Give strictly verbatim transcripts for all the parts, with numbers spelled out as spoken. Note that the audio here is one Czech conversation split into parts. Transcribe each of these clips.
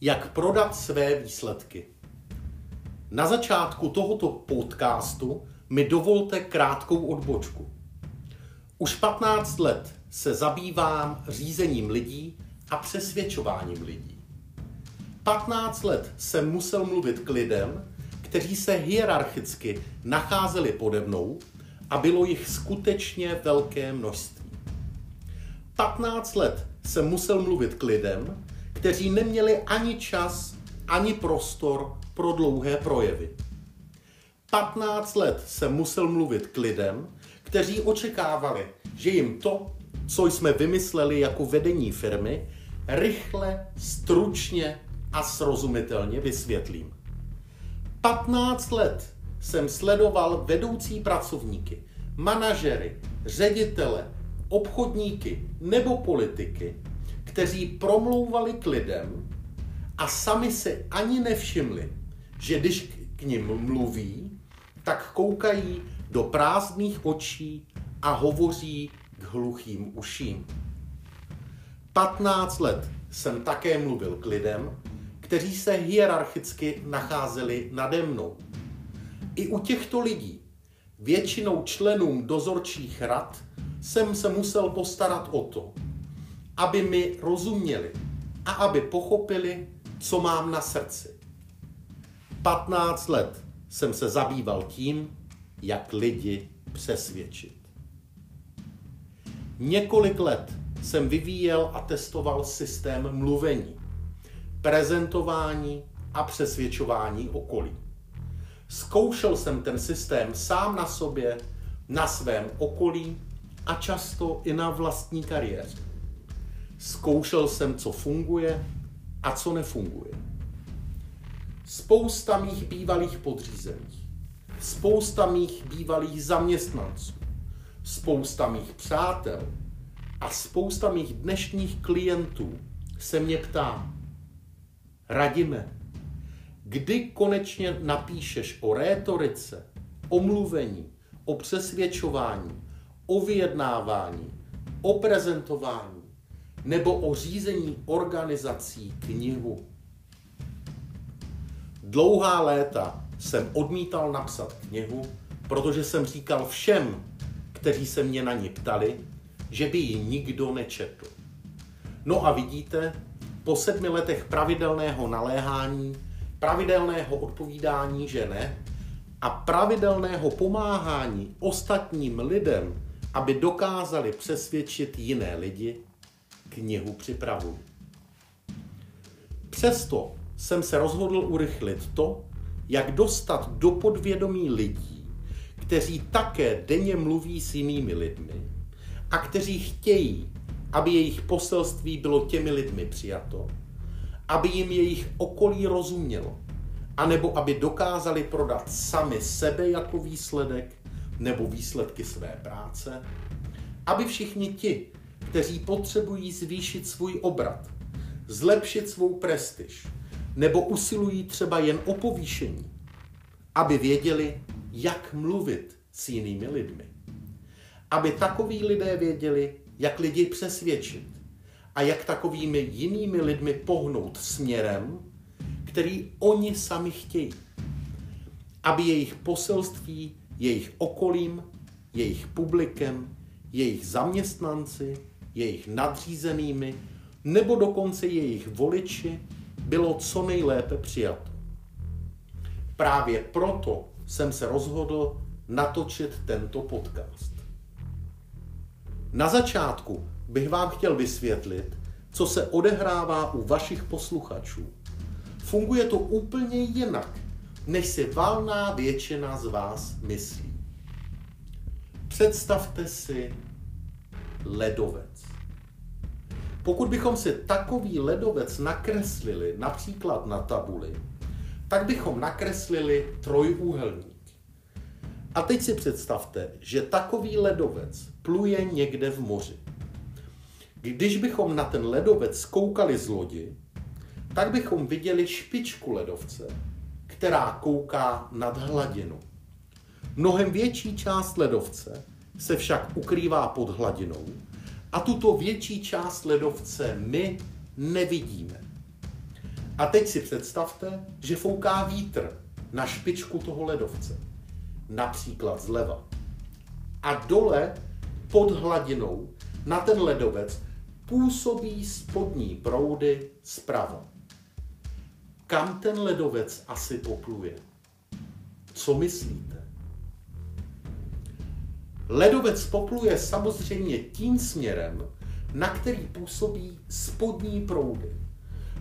Jak prodat své výsledky. Na začátku tohoto podcastu mi dovolte krátkou odbočku. Už patnáct let se zabývám řízením lidí a přesvědčováním lidí. patnáct let jsem musel mluvit k lidem, kteří se hierarchicky nacházeli pode mnou a bylo jich skutečně velké množství. patnáct let jsem musel mluvit k lidem, kteří neměli ani čas, ani prostor pro dlouhé projevy. patnáct let jsem musel mluvit k lidem, kteří očekávali, že jim to, co jsme vymysleli jako vedení firmy, rychle, stručně a srozumitelně vysvětlím. patnáct let jsem sledoval vedoucí pracovníky, manažery, ředitele, obchodníky nebo politiky, kteří promlouvali k lidem a sami si ani nevšimli, že když k nim mluví, tak koukají do prázdných očí a hovoří k hluchým uším. patnáct let jsem také mluvil k lidem, kteří se hierarchicky nacházeli nade mnou. I u těchto lidí, většinou členům dozorčích rad, jsem se musel postarat o to, aby mi rozuměli a aby pochopili, co mám na srdci. patnáct let jsem se zabýval tím, jak lidi přesvědčit. Několik let jsem vyvíjel a testoval systém mluvení, prezentování a přesvědčování okolí. Zkoušel jsem ten systém sám na sobě, na svém okolí a často i na vlastní kariéře. Zkoušel jsem, co funguje a co nefunguje. Spousta mých bývalých podřízených, spousta mých bývalých zaměstnanců, spousta mých přátel a spousta mých dnešních klientů se mě ptá: Radime, kdy konečně napíšeš o rétorice, o mluvení, o přesvědčování, o vyjednávání, o prezentování nebo o řízení organizací knihu? Dlouhá léta jsem odmítal napsat knihu, protože jsem říkal všem, kteří se mě na ní ptali, že by ji nikdo nečetl. No a vidíte, po sedmi letech pravidelného naléhání, pravidelného odpovídání, že ne, a pravidelného pomáhání ostatním lidem, aby dokázali přesvědčit jiné lidi, knihu připravuji. Přesto jsem se rozhodl urychlit to, jak dostat do podvědomí lidí, kteří také denně mluví s jinými lidmi a kteří chtějí, aby jejich poselství bylo těmi lidmi přijato, aby jim jejich okolí rozumělo, anebo aby dokázali prodat sami sebe jako výsledek nebo výsledky své práce, aby všichni ti, kteří potřebují zvýšit svůj obrat, zlepšit svou prestiž nebo usilují třeba jen o povýšení, aby věděli, jak mluvit s jinými lidmi. Aby takoví lidé věděli, jak lidi přesvědčit a jak takovými jinými lidmi pohnout směrem, který oni sami chtějí. Aby jejich poselství, jejich okolím, jejich publikem, jejich zaměstnanci, jejich nadřízenými nebo dokonce jejich voliči bylo co nejlépe přijato. Právě proto jsem se rozhodl natočit tento podcast. Na začátku bych vám chtěl vysvětlit, co se odehrává u vašich posluchačů. Funguje to úplně jinak, než si valná většina z vás myslí. Představte si ledovec. Pokud bychom si takový ledovec nakreslili například na tabuli, tak bychom nakreslili trojúhelník. A teď si představte, že takový ledovec pluje někde v moři. Když bychom na ten ledovec koukali z lodi, tak bychom viděli špičku ledovce, která kouká nad hladinu. Mnohem větší část ledovce se však ukrývá pod hladinou a tuto větší část ledovce my nevidíme. A teď si představte, že fouká vítr na špičku toho ledovce, například zleva. A dole pod hladinou na ten ledovec působí spodní proudy zprava. Kam ten ledovec asi popluje? Co myslíte? Ledovec popluje samozřejmě tím směrem, na který působí spodní proudy.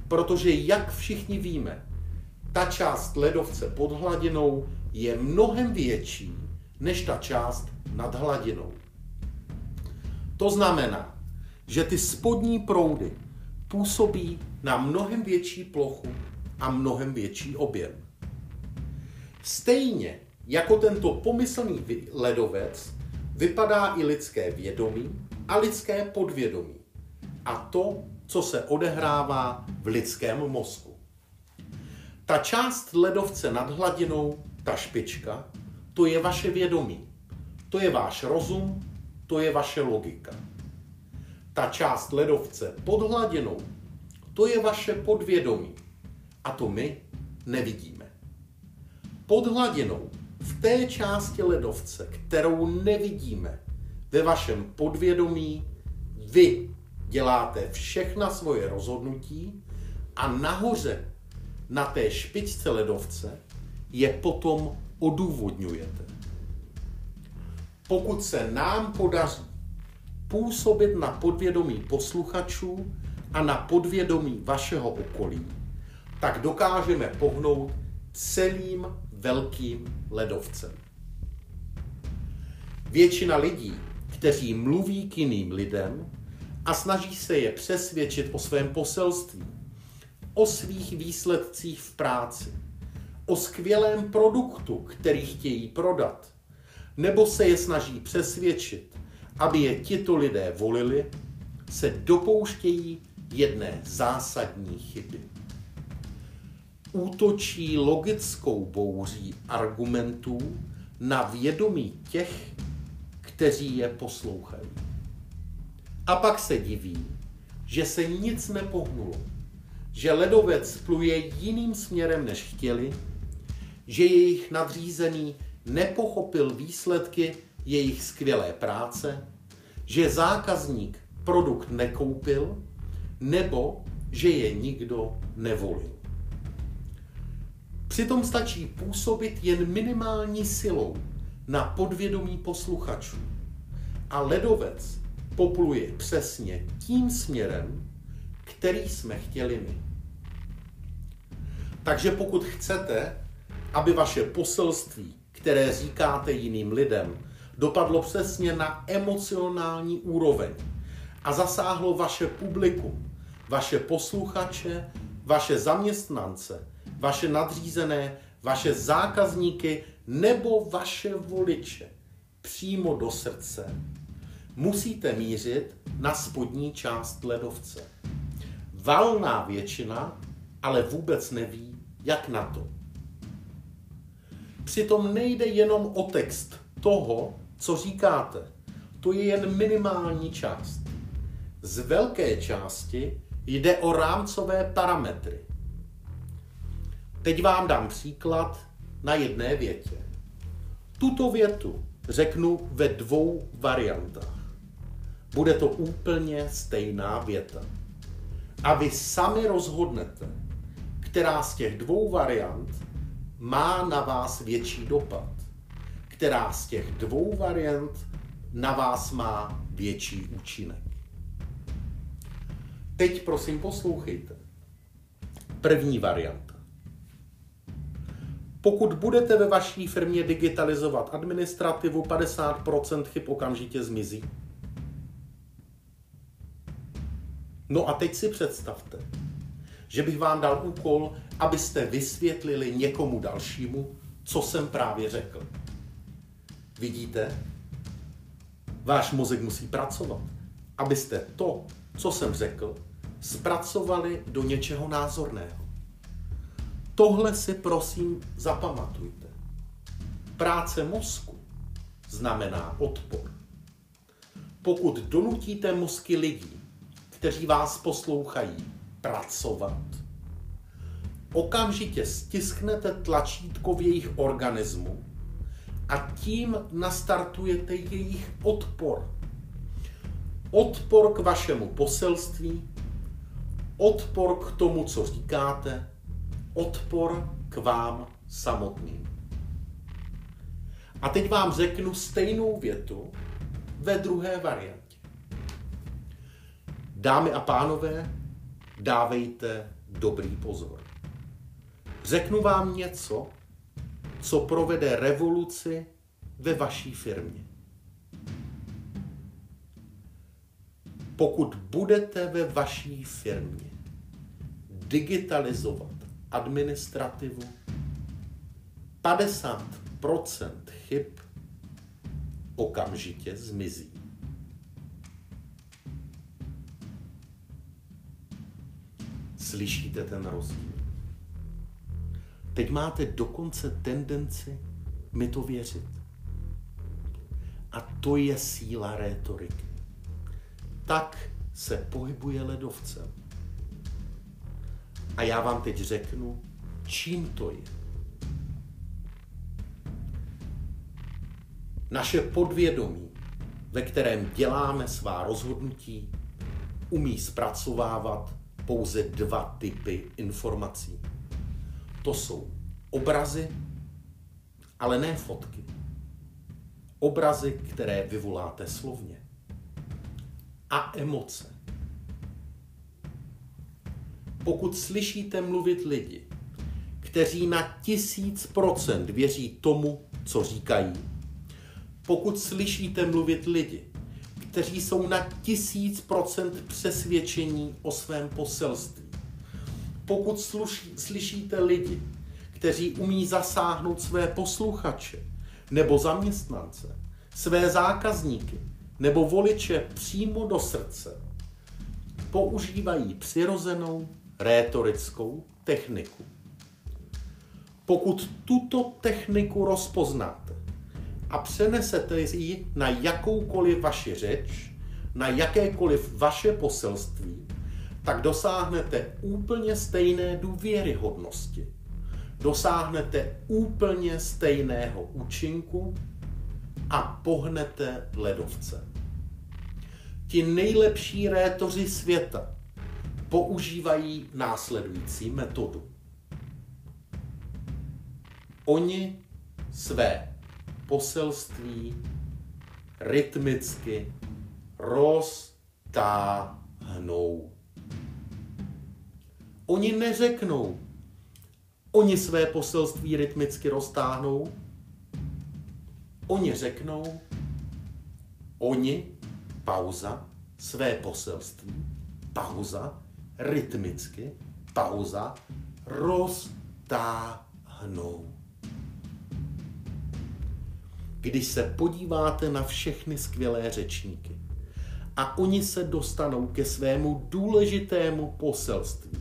Protože, jak všichni víme, ta část ledovce pod hladinou je mnohem větší než ta část nad hladinou. To znamená, že ty spodní proudy působí na mnohem větší plochu a mnohem větší objem. Stejně jako tento pomyslný ledovec vypadá i lidské vědomí a lidské podvědomí. A to, co se odehrává v lidském mozku. Ta část ledovce nad hladinou, ta špička, to je vaše vědomí. To je váš rozum, to je vaše logika. Ta část ledovce pod hladinou, to je vaše podvědomí. A to my nevidíme. Pod hladinou, v té části ledovce, kterou nevidíme, ve vašem podvědomí, vy děláte všechna svoje rozhodnutí a nahoře, na té špičce ledovce, je potom odůvodňujete. Pokud se nám podaří působit na podvědomí posluchačů a na podvědomí vašeho okolí, tak dokážeme pohnout celým velkým ledovcem. Většina lidí, kteří mluví k jiným lidem a snaží se je přesvědčit o svém poselství, o svých výsledcích v práci, o skvělém produktu, který chtějí prodat, nebo se je snaží přesvědčit, aby je tito lidé volili, se dopouštějí jedné zásadní chyby. Útočí logickou bouří argumentů na vědomí těch, kteří je poslouchají. A pak se diví, že se nic nepohnulo, že ledovec pluje jiným směrem, než chtěli, že jejich nadřízený nepochopil výsledky jejich skvělé práce, že zákazník produkt nekoupil nebo že je nikdo nevolil. Přitom stačí působit jen minimální silou na podvědomí posluchačů a ledovec popluje přesně tím směrem, který jsme chtěli my. Takže pokud chcete, aby vaše poselství, které říkáte jiným lidem, dopadlo přesně na emocionální úroveň a zasáhlo vaše publikum, vaše posluchače, vaše zaměstnance, vaše nadřízené, vaše zákazníky nebo vaše voliče přímo do srdce, musíte mířit na spodní část ledovce. Valná většina ale vůbec neví, jak na to. Přitom nejde jenom o text toho, co říkáte. To je jen minimální část. Z velké části jde o rámcové parametry. Teď vám dám příklad na jedné větě. Tuto větu řeknu ve dvou variantách. Bude to úplně stejná věta. A vy sami rozhodnete, která z těch dvou variant má na vás větší dopad. Která z těch dvou variant na vás má větší účinek. Teď prosím poslouchejte. První varianta. Pokud budete ve vaší firmě digitalizovat administrativu, padesát procent chyb okamžitě zmizí. No a teď si představte, že bych vám dal úkol, abyste vysvětlili někomu dalšímu, co jsem právě řekl. Vidíte? Váš mozek musí pracovat, abyste to, co jsem řekl, zpracovali do něčeho názorného. Tohle si prosím zapamatujte. Práce mozku znamená odpor. Pokud donutíte mozky lidí, kteří vás poslouchají, pracovat, okamžitě stisknete tlačítko v jejich organismu a tím nastartujete jejich odpor. Odpor k vašemu poselství, odpor k tomu, co říkáte, odpor k vám samotným. A teď vám řeknu stejnou větu ve druhé variantě. Dámy a pánové, dávejte dobrý pozor. Řeknu vám něco, co provede revoluci ve vaší firmě. Pokud budete ve vaší firmě digitalizovat administrativu, padesát procent chyb okamžitě zmizí. Slyšíte ten rozdíl? Teď máte dokonce tendenci mi to věřit. A to je síla rétoriky. Tak se pohybuje ledovcem. A já vám teď řeknu, čím to je. Naše podvědomí, ve kterém děláme svá rozhodnutí, umí zpracovávat pouze dva typy informací. To jsou obrazy, ale ne fotky. Obrazy, které vyvoláte slovně. A emoce. Pokud slyšíte mluvit lidi, kteří na tisíc procent věří tomu, co říkají, pokud slyšíte mluvit lidi, kteří jsou na tisíc procent přesvědčení o svém poselství, pokud sluší, slyšíte lidi, kteří umí zasáhnout své posluchače nebo zaměstnance, své zákazníky nebo voliče přímo do srdce, používají přirozenou rétorickou techniku. Pokud tuto techniku rozpoznáte a přenesete ji na jakoukoliv vaši řeč, na jakékoliv vaše poselství, tak dosáhnete úplně stejné důvěryhodnosti. Dosáhnete úplně stejného účinku a pohnete ledovce. Ti nejlepší rétoři světa používají následující metodu. Oni své poselství rytmicky roztáhnou. Oni neřeknou, oni své poselství rytmicky roztáhnou, oni řeknou, oni, pauza, své poselství, pauza, rytmicky, pauza, roztáhnou. Když se podíváte na všechny skvělé řečníky a oni se dostanou ke svému důležitému poselství,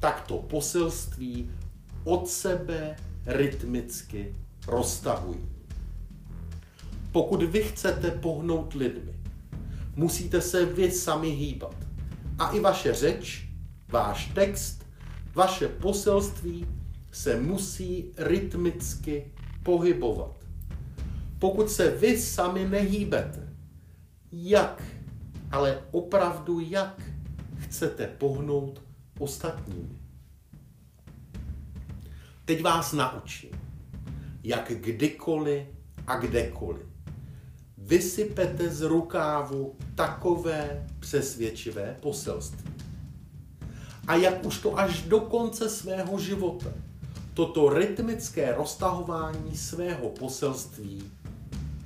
tak to poselství od sebe rytmicky roztahují. Pokud vy chcete pohnout lidmi, musíte se vy sami hýbat. A i vaše řeč, váš text, vaše poselství se musí rytmicky pohybovat. Pokud se vy sami nehýbete, jak, ale opravdu jak chcete pohnout ostatními? Teď vás naučím, jak kdykoliv a kdekoliv vysypete z rukávu takové přesvědčivé poselství. A jak už to až do konce svého života toto rytmické roztahování svého poselství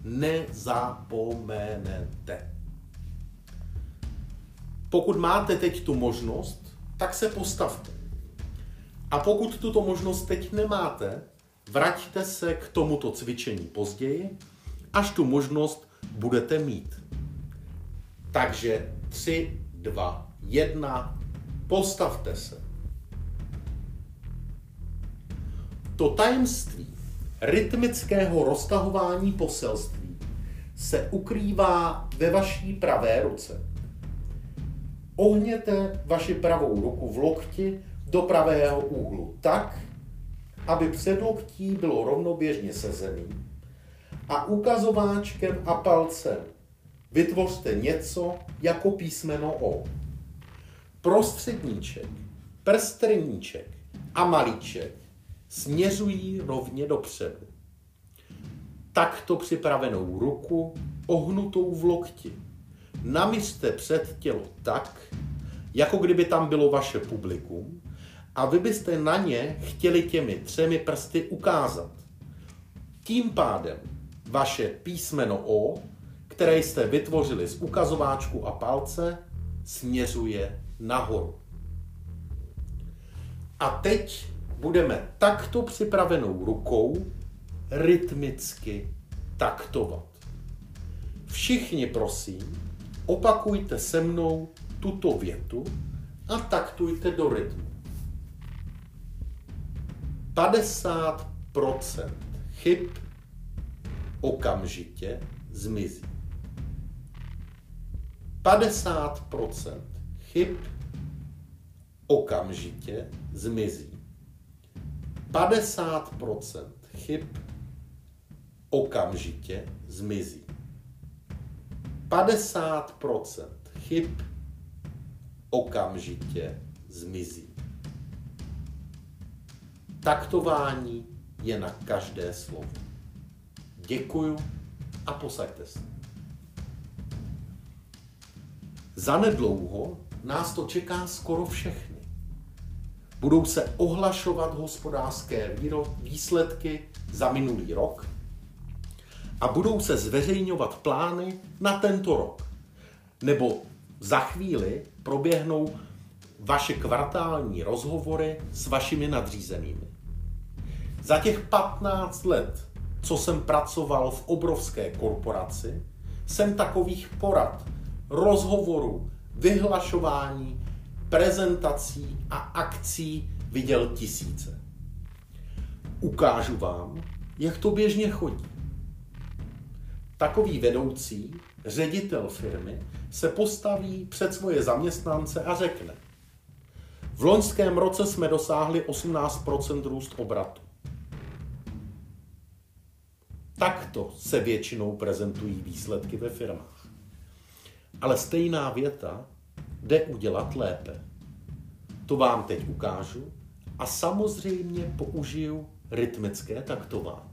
nezapomenete. Pokud máte teď tu možnost, tak se postavte. A pokud tuto možnost teď nemáte, vraťte se k tomuto cvičení později, až tu možnost budete mít. Takže tři, dva, jedna, postavte se. To tajemství rytmického roztahování poselství se ukrývá ve vaší pravé ruce. Ohněte vaši pravou ruku v lokti do pravého úhlu tak, aby předloktí bylo rovnoběžně se zemí a ukazováčkem a palcem vytvořte něco jako písmeno O. Prostředníček, prstrníček a malíček směřují rovně dopředu. Takto připravenou ruku ohnutou v lokti namířte před tělo tak, jako kdyby tam bylo vaše publikum a vy byste na ně chtěli těmi třemi prsty ukázat. Tím pádem vaše písmeno O, které jste vytvořili z ukazováčku a palce, směřuje nahoru. A teď budeme takto připravenou rukou rytmicky taktovat. Všichni prosím, opakujte se mnou tuto větu a taktujte do rytmu. padesát procent chyb okamžitě zmizí. padesát procent chyb okamžitě zmizí. padesát procent chyb okamžitě zmizí. padesát procent chyb okamžitě zmizí. Taktování je na každé slovo. Děkuju a posaďte se. Zanedlouho nás to čeká skoro všechny. Budou se ohlašovat hospodářské výsledky za minulý rok a budou se zveřejňovat plány na tento rok. Nebo za chvíli proběhnou vaše kvartální rozhovory s vašimi nadřízenými. Za těch patnáct let, co jsem pracoval v obrovské korporaci, jsem takových porad, rozhovorů, vyhlašování, prezentací a akcí viděl tisíce. Ukážu vám, jak to běžně chodí. Takový vedoucí, ředitel firmy, se postaví před svoje zaměstnance a řekne: v loňském roce jsme dosáhli osmnáct procent růst obratu. Takto se většinou prezentují výsledky ve firmách. Ale stejná věta jde udělat lépe. To vám teď ukážu a samozřejmě použiju rytmické taktování.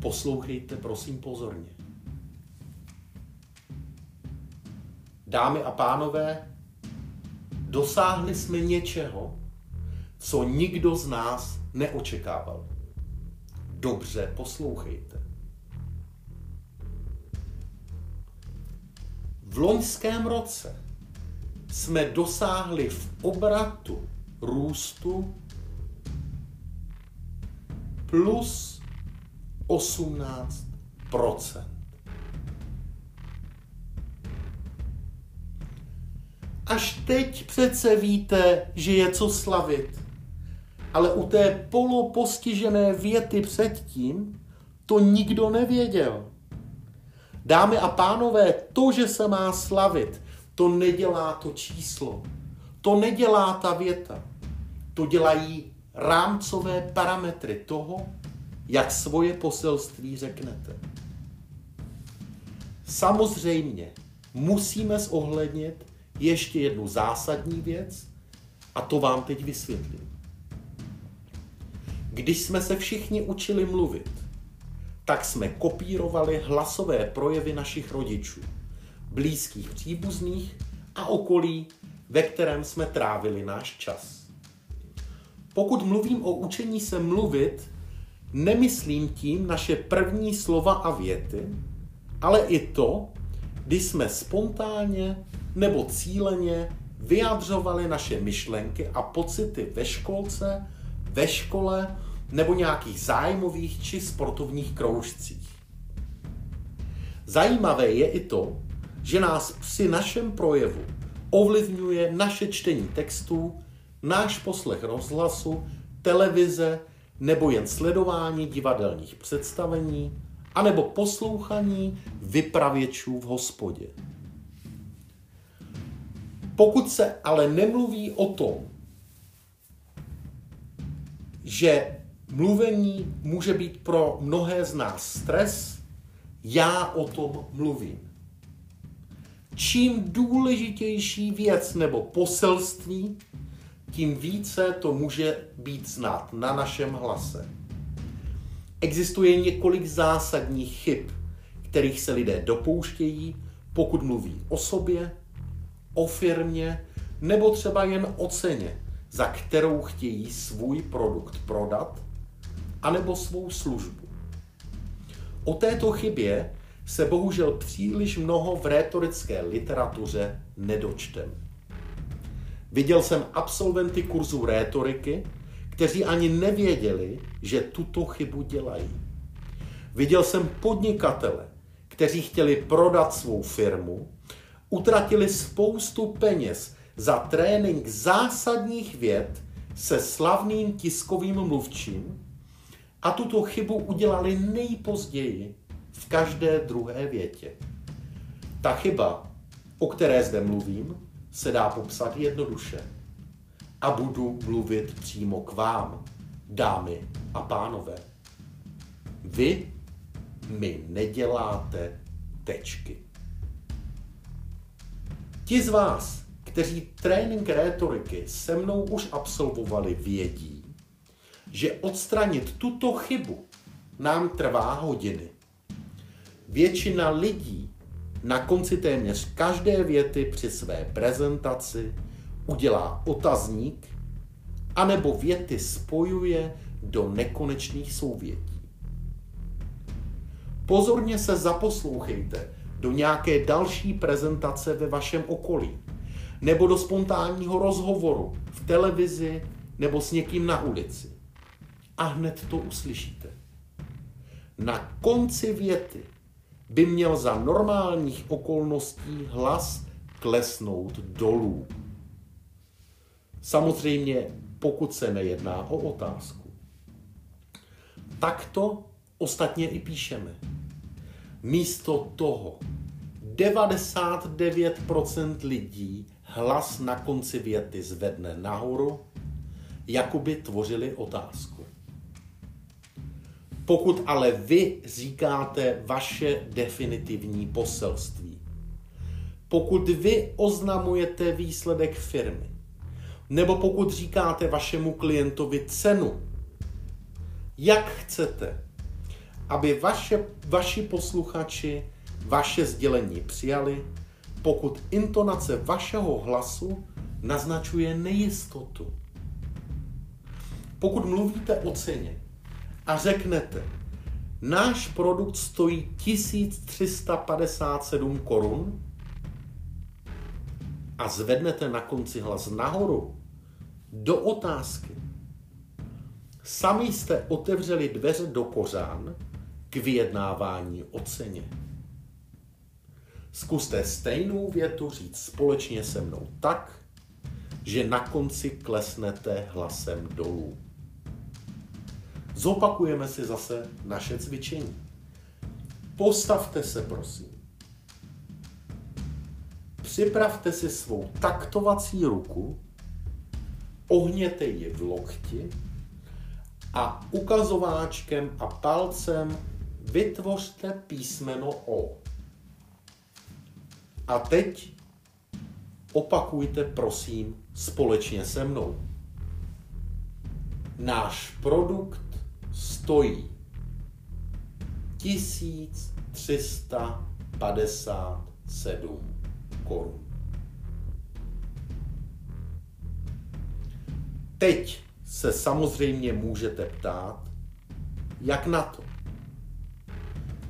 Poslouchejte prosím pozorně. Dámy a pánové, dosáhli jsme něčeho, co nikdo z nás neočekával. Dobře poslouchejte. V loňském roce jsme dosáhli v obratu růstu plus osmnáct procent. Až teď přece víte, že je co slavit. Ale u té polopostižené věty předtím to nikdo nevěděl. Dámy a pánové, to, že se má slavit, to nedělá to číslo. To nedělá ta věta. To dělají rámcové parametry toho, jak svoje poselství řeknete. Samozřejmě musíme zohlednit ještě jednu zásadní věc a to vám teď vysvětlím. Když jsme se všichni učili mluvit, tak jsme kopírovali hlasové projevy našich rodičů, blízkých příbuzných a okolí, ve kterém jsme trávili náš čas. Pokud mluvím o učení se mluvit, nemyslím tím naše první slova a věty, ale i to, když jsme spontánně nebo cíleně vyjadřovali naše myšlenky a pocity ve školce, ve škole nebo nějakých zájmových či sportovních kroužcích. Zajímavé je i to, že nás při našem projevu ovlivňuje naše čtení textů, náš poslech rozhlasu, televize nebo jen sledování divadelních představení anebo poslouchání vypravěčů v hospodě. Pokud se ale nemluví o tom, že mluvení může být pro mnohé z nás stres, já o tom mluvím. Čím důležitější věc nebo poselství, tím více to může být znát na našem hlase. Existuje několik zásadních chyb, kterých se lidé dopouštějí, pokud mluví o sobě, o firmě nebo třeba jen o ceně, za kterou chtějí svůj produkt prodat anebo svou službu. O této chybě se bohužel příliš mnoho v rétorické literatuře nedočteme. Viděl jsem absolventy kurzu rétoriky, kteří ani nevěděli, že tuto chybu dělají. Viděl jsem podnikatele, kteří chtěli prodat svou firmu, utratili spoustu peněz za trénink zásadních věd se slavným tiskovým mluvčím a tuto chybu udělali nejpozději v každé druhé větě. Ta chyba, o které zde mluvím, se dá popsat jednoduše. A budu mluvit přímo k vám, dámy a pánové. Vy mi neděláte tečky. Ti z vás, kteří trénink rétoriky se mnou už absolvovali, vědí, že odstranit tuto chybu nám trvá hodiny. Většina lidí na konci téměř každé věty při své prezentaci udělá otazník anebo věty spojuje do nekonečných souvětí. Pozorně se zaposlouchejte do nějaké další prezentace ve vašem okolí nebo do spontánního rozhovoru v televizi nebo s někým na ulici. A hned to uslyšíte. Na konci věty by měl za normálních okolností hlas klesnout dolů. Samozřejmě, pokud se nejedná o otázku. Takto ostatně i píšeme. Místo toho devadesát devět procent lidí hlas na konci věty zvedne nahoru, jako by tvořili otázku. Pokud ale vy říkáte vaše definitivní poselství, pokud vy oznamujete výsledek firmy, nebo pokud říkáte vašemu klientovi cenu, jak chcete, aby vaše, vaši posluchači vaše sdělení přijali, pokud intonace vašeho hlasu naznačuje nejistotu. Pokud mluvíte o ceně a řeknete, náš produkt stojí tisíc tři sta padesát sedm korun a zvednete na konci hlas nahoru do otázky. Sami jste otevřeli dveře do kořán k vyjednávání o ceně. Zkuste stejnou větu říct společně se mnou tak, že na konci klesnete hlasem dolů. Zopakujeme si zase naše cvičení. Postavte se, prosím. Připravte si svou taktovací ruku, ohněte ji v lokti a ukazováčkem a palcem vytvořte písmeno O. A teď opakujte, prosím, společně se mnou. Náš produkt stojí tisíc tři sta padesát sedm korun. Teď se samozřejmě můžete ptát, jak na to.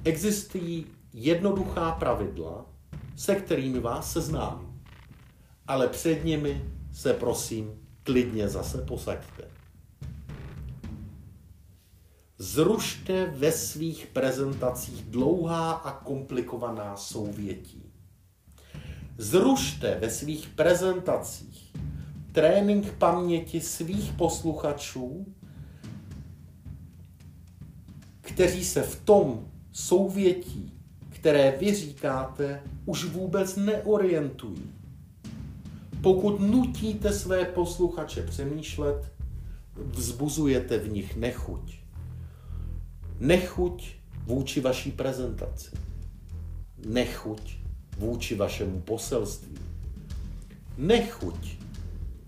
Existují jednoduchá pravidla, se kterými vás seznámím. Ale před nimi se prosím klidně zase posaďte. Zrušte ve svých prezentacích dlouhá a komplikovaná souvětí. Zrušte ve svých prezentacích trénink paměti svých posluchačů, kteří se v tom souvětí, které vy říkáte, už vůbec neorientují. Pokud nutíte své posluchače přemýšlet, vzbuzujete v nich nechuť. Nechuť vůči vaší prezentaci. Nechuť vůči vašemu poselství. Nechuť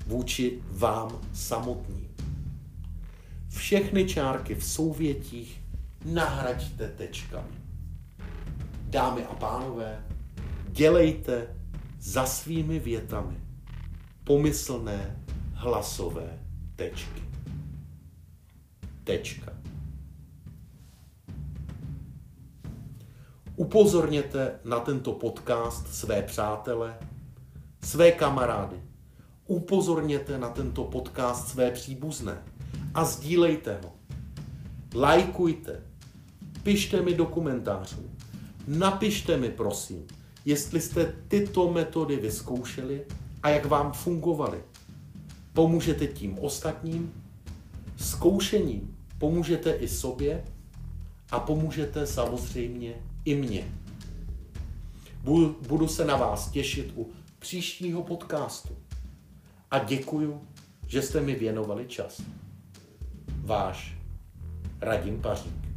vůči vám samotným. Všechny čárky v souvětích nahraďte tečkami. Dámy a pánové, dělejte za svými větami pomyslné hlasové tečky. Tečka. Upozorněte na tento podcast své přátele, své kamarády. Upozorněte na tento podcast své příbuzné a sdílejte ho. Lajkujte, pište mi do komentářů, napište mi prosím, jestli jste tyto metody vyzkoušeli a jak vám fungovaly. Pomůžete tím ostatním, zkoušením pomůžete i sobě a pomůžete samozřejmě i mně. Budu se na vás těšit u příštího podcastu a děkuju, že jste mi věnovali čas. Váš Radim Pařík.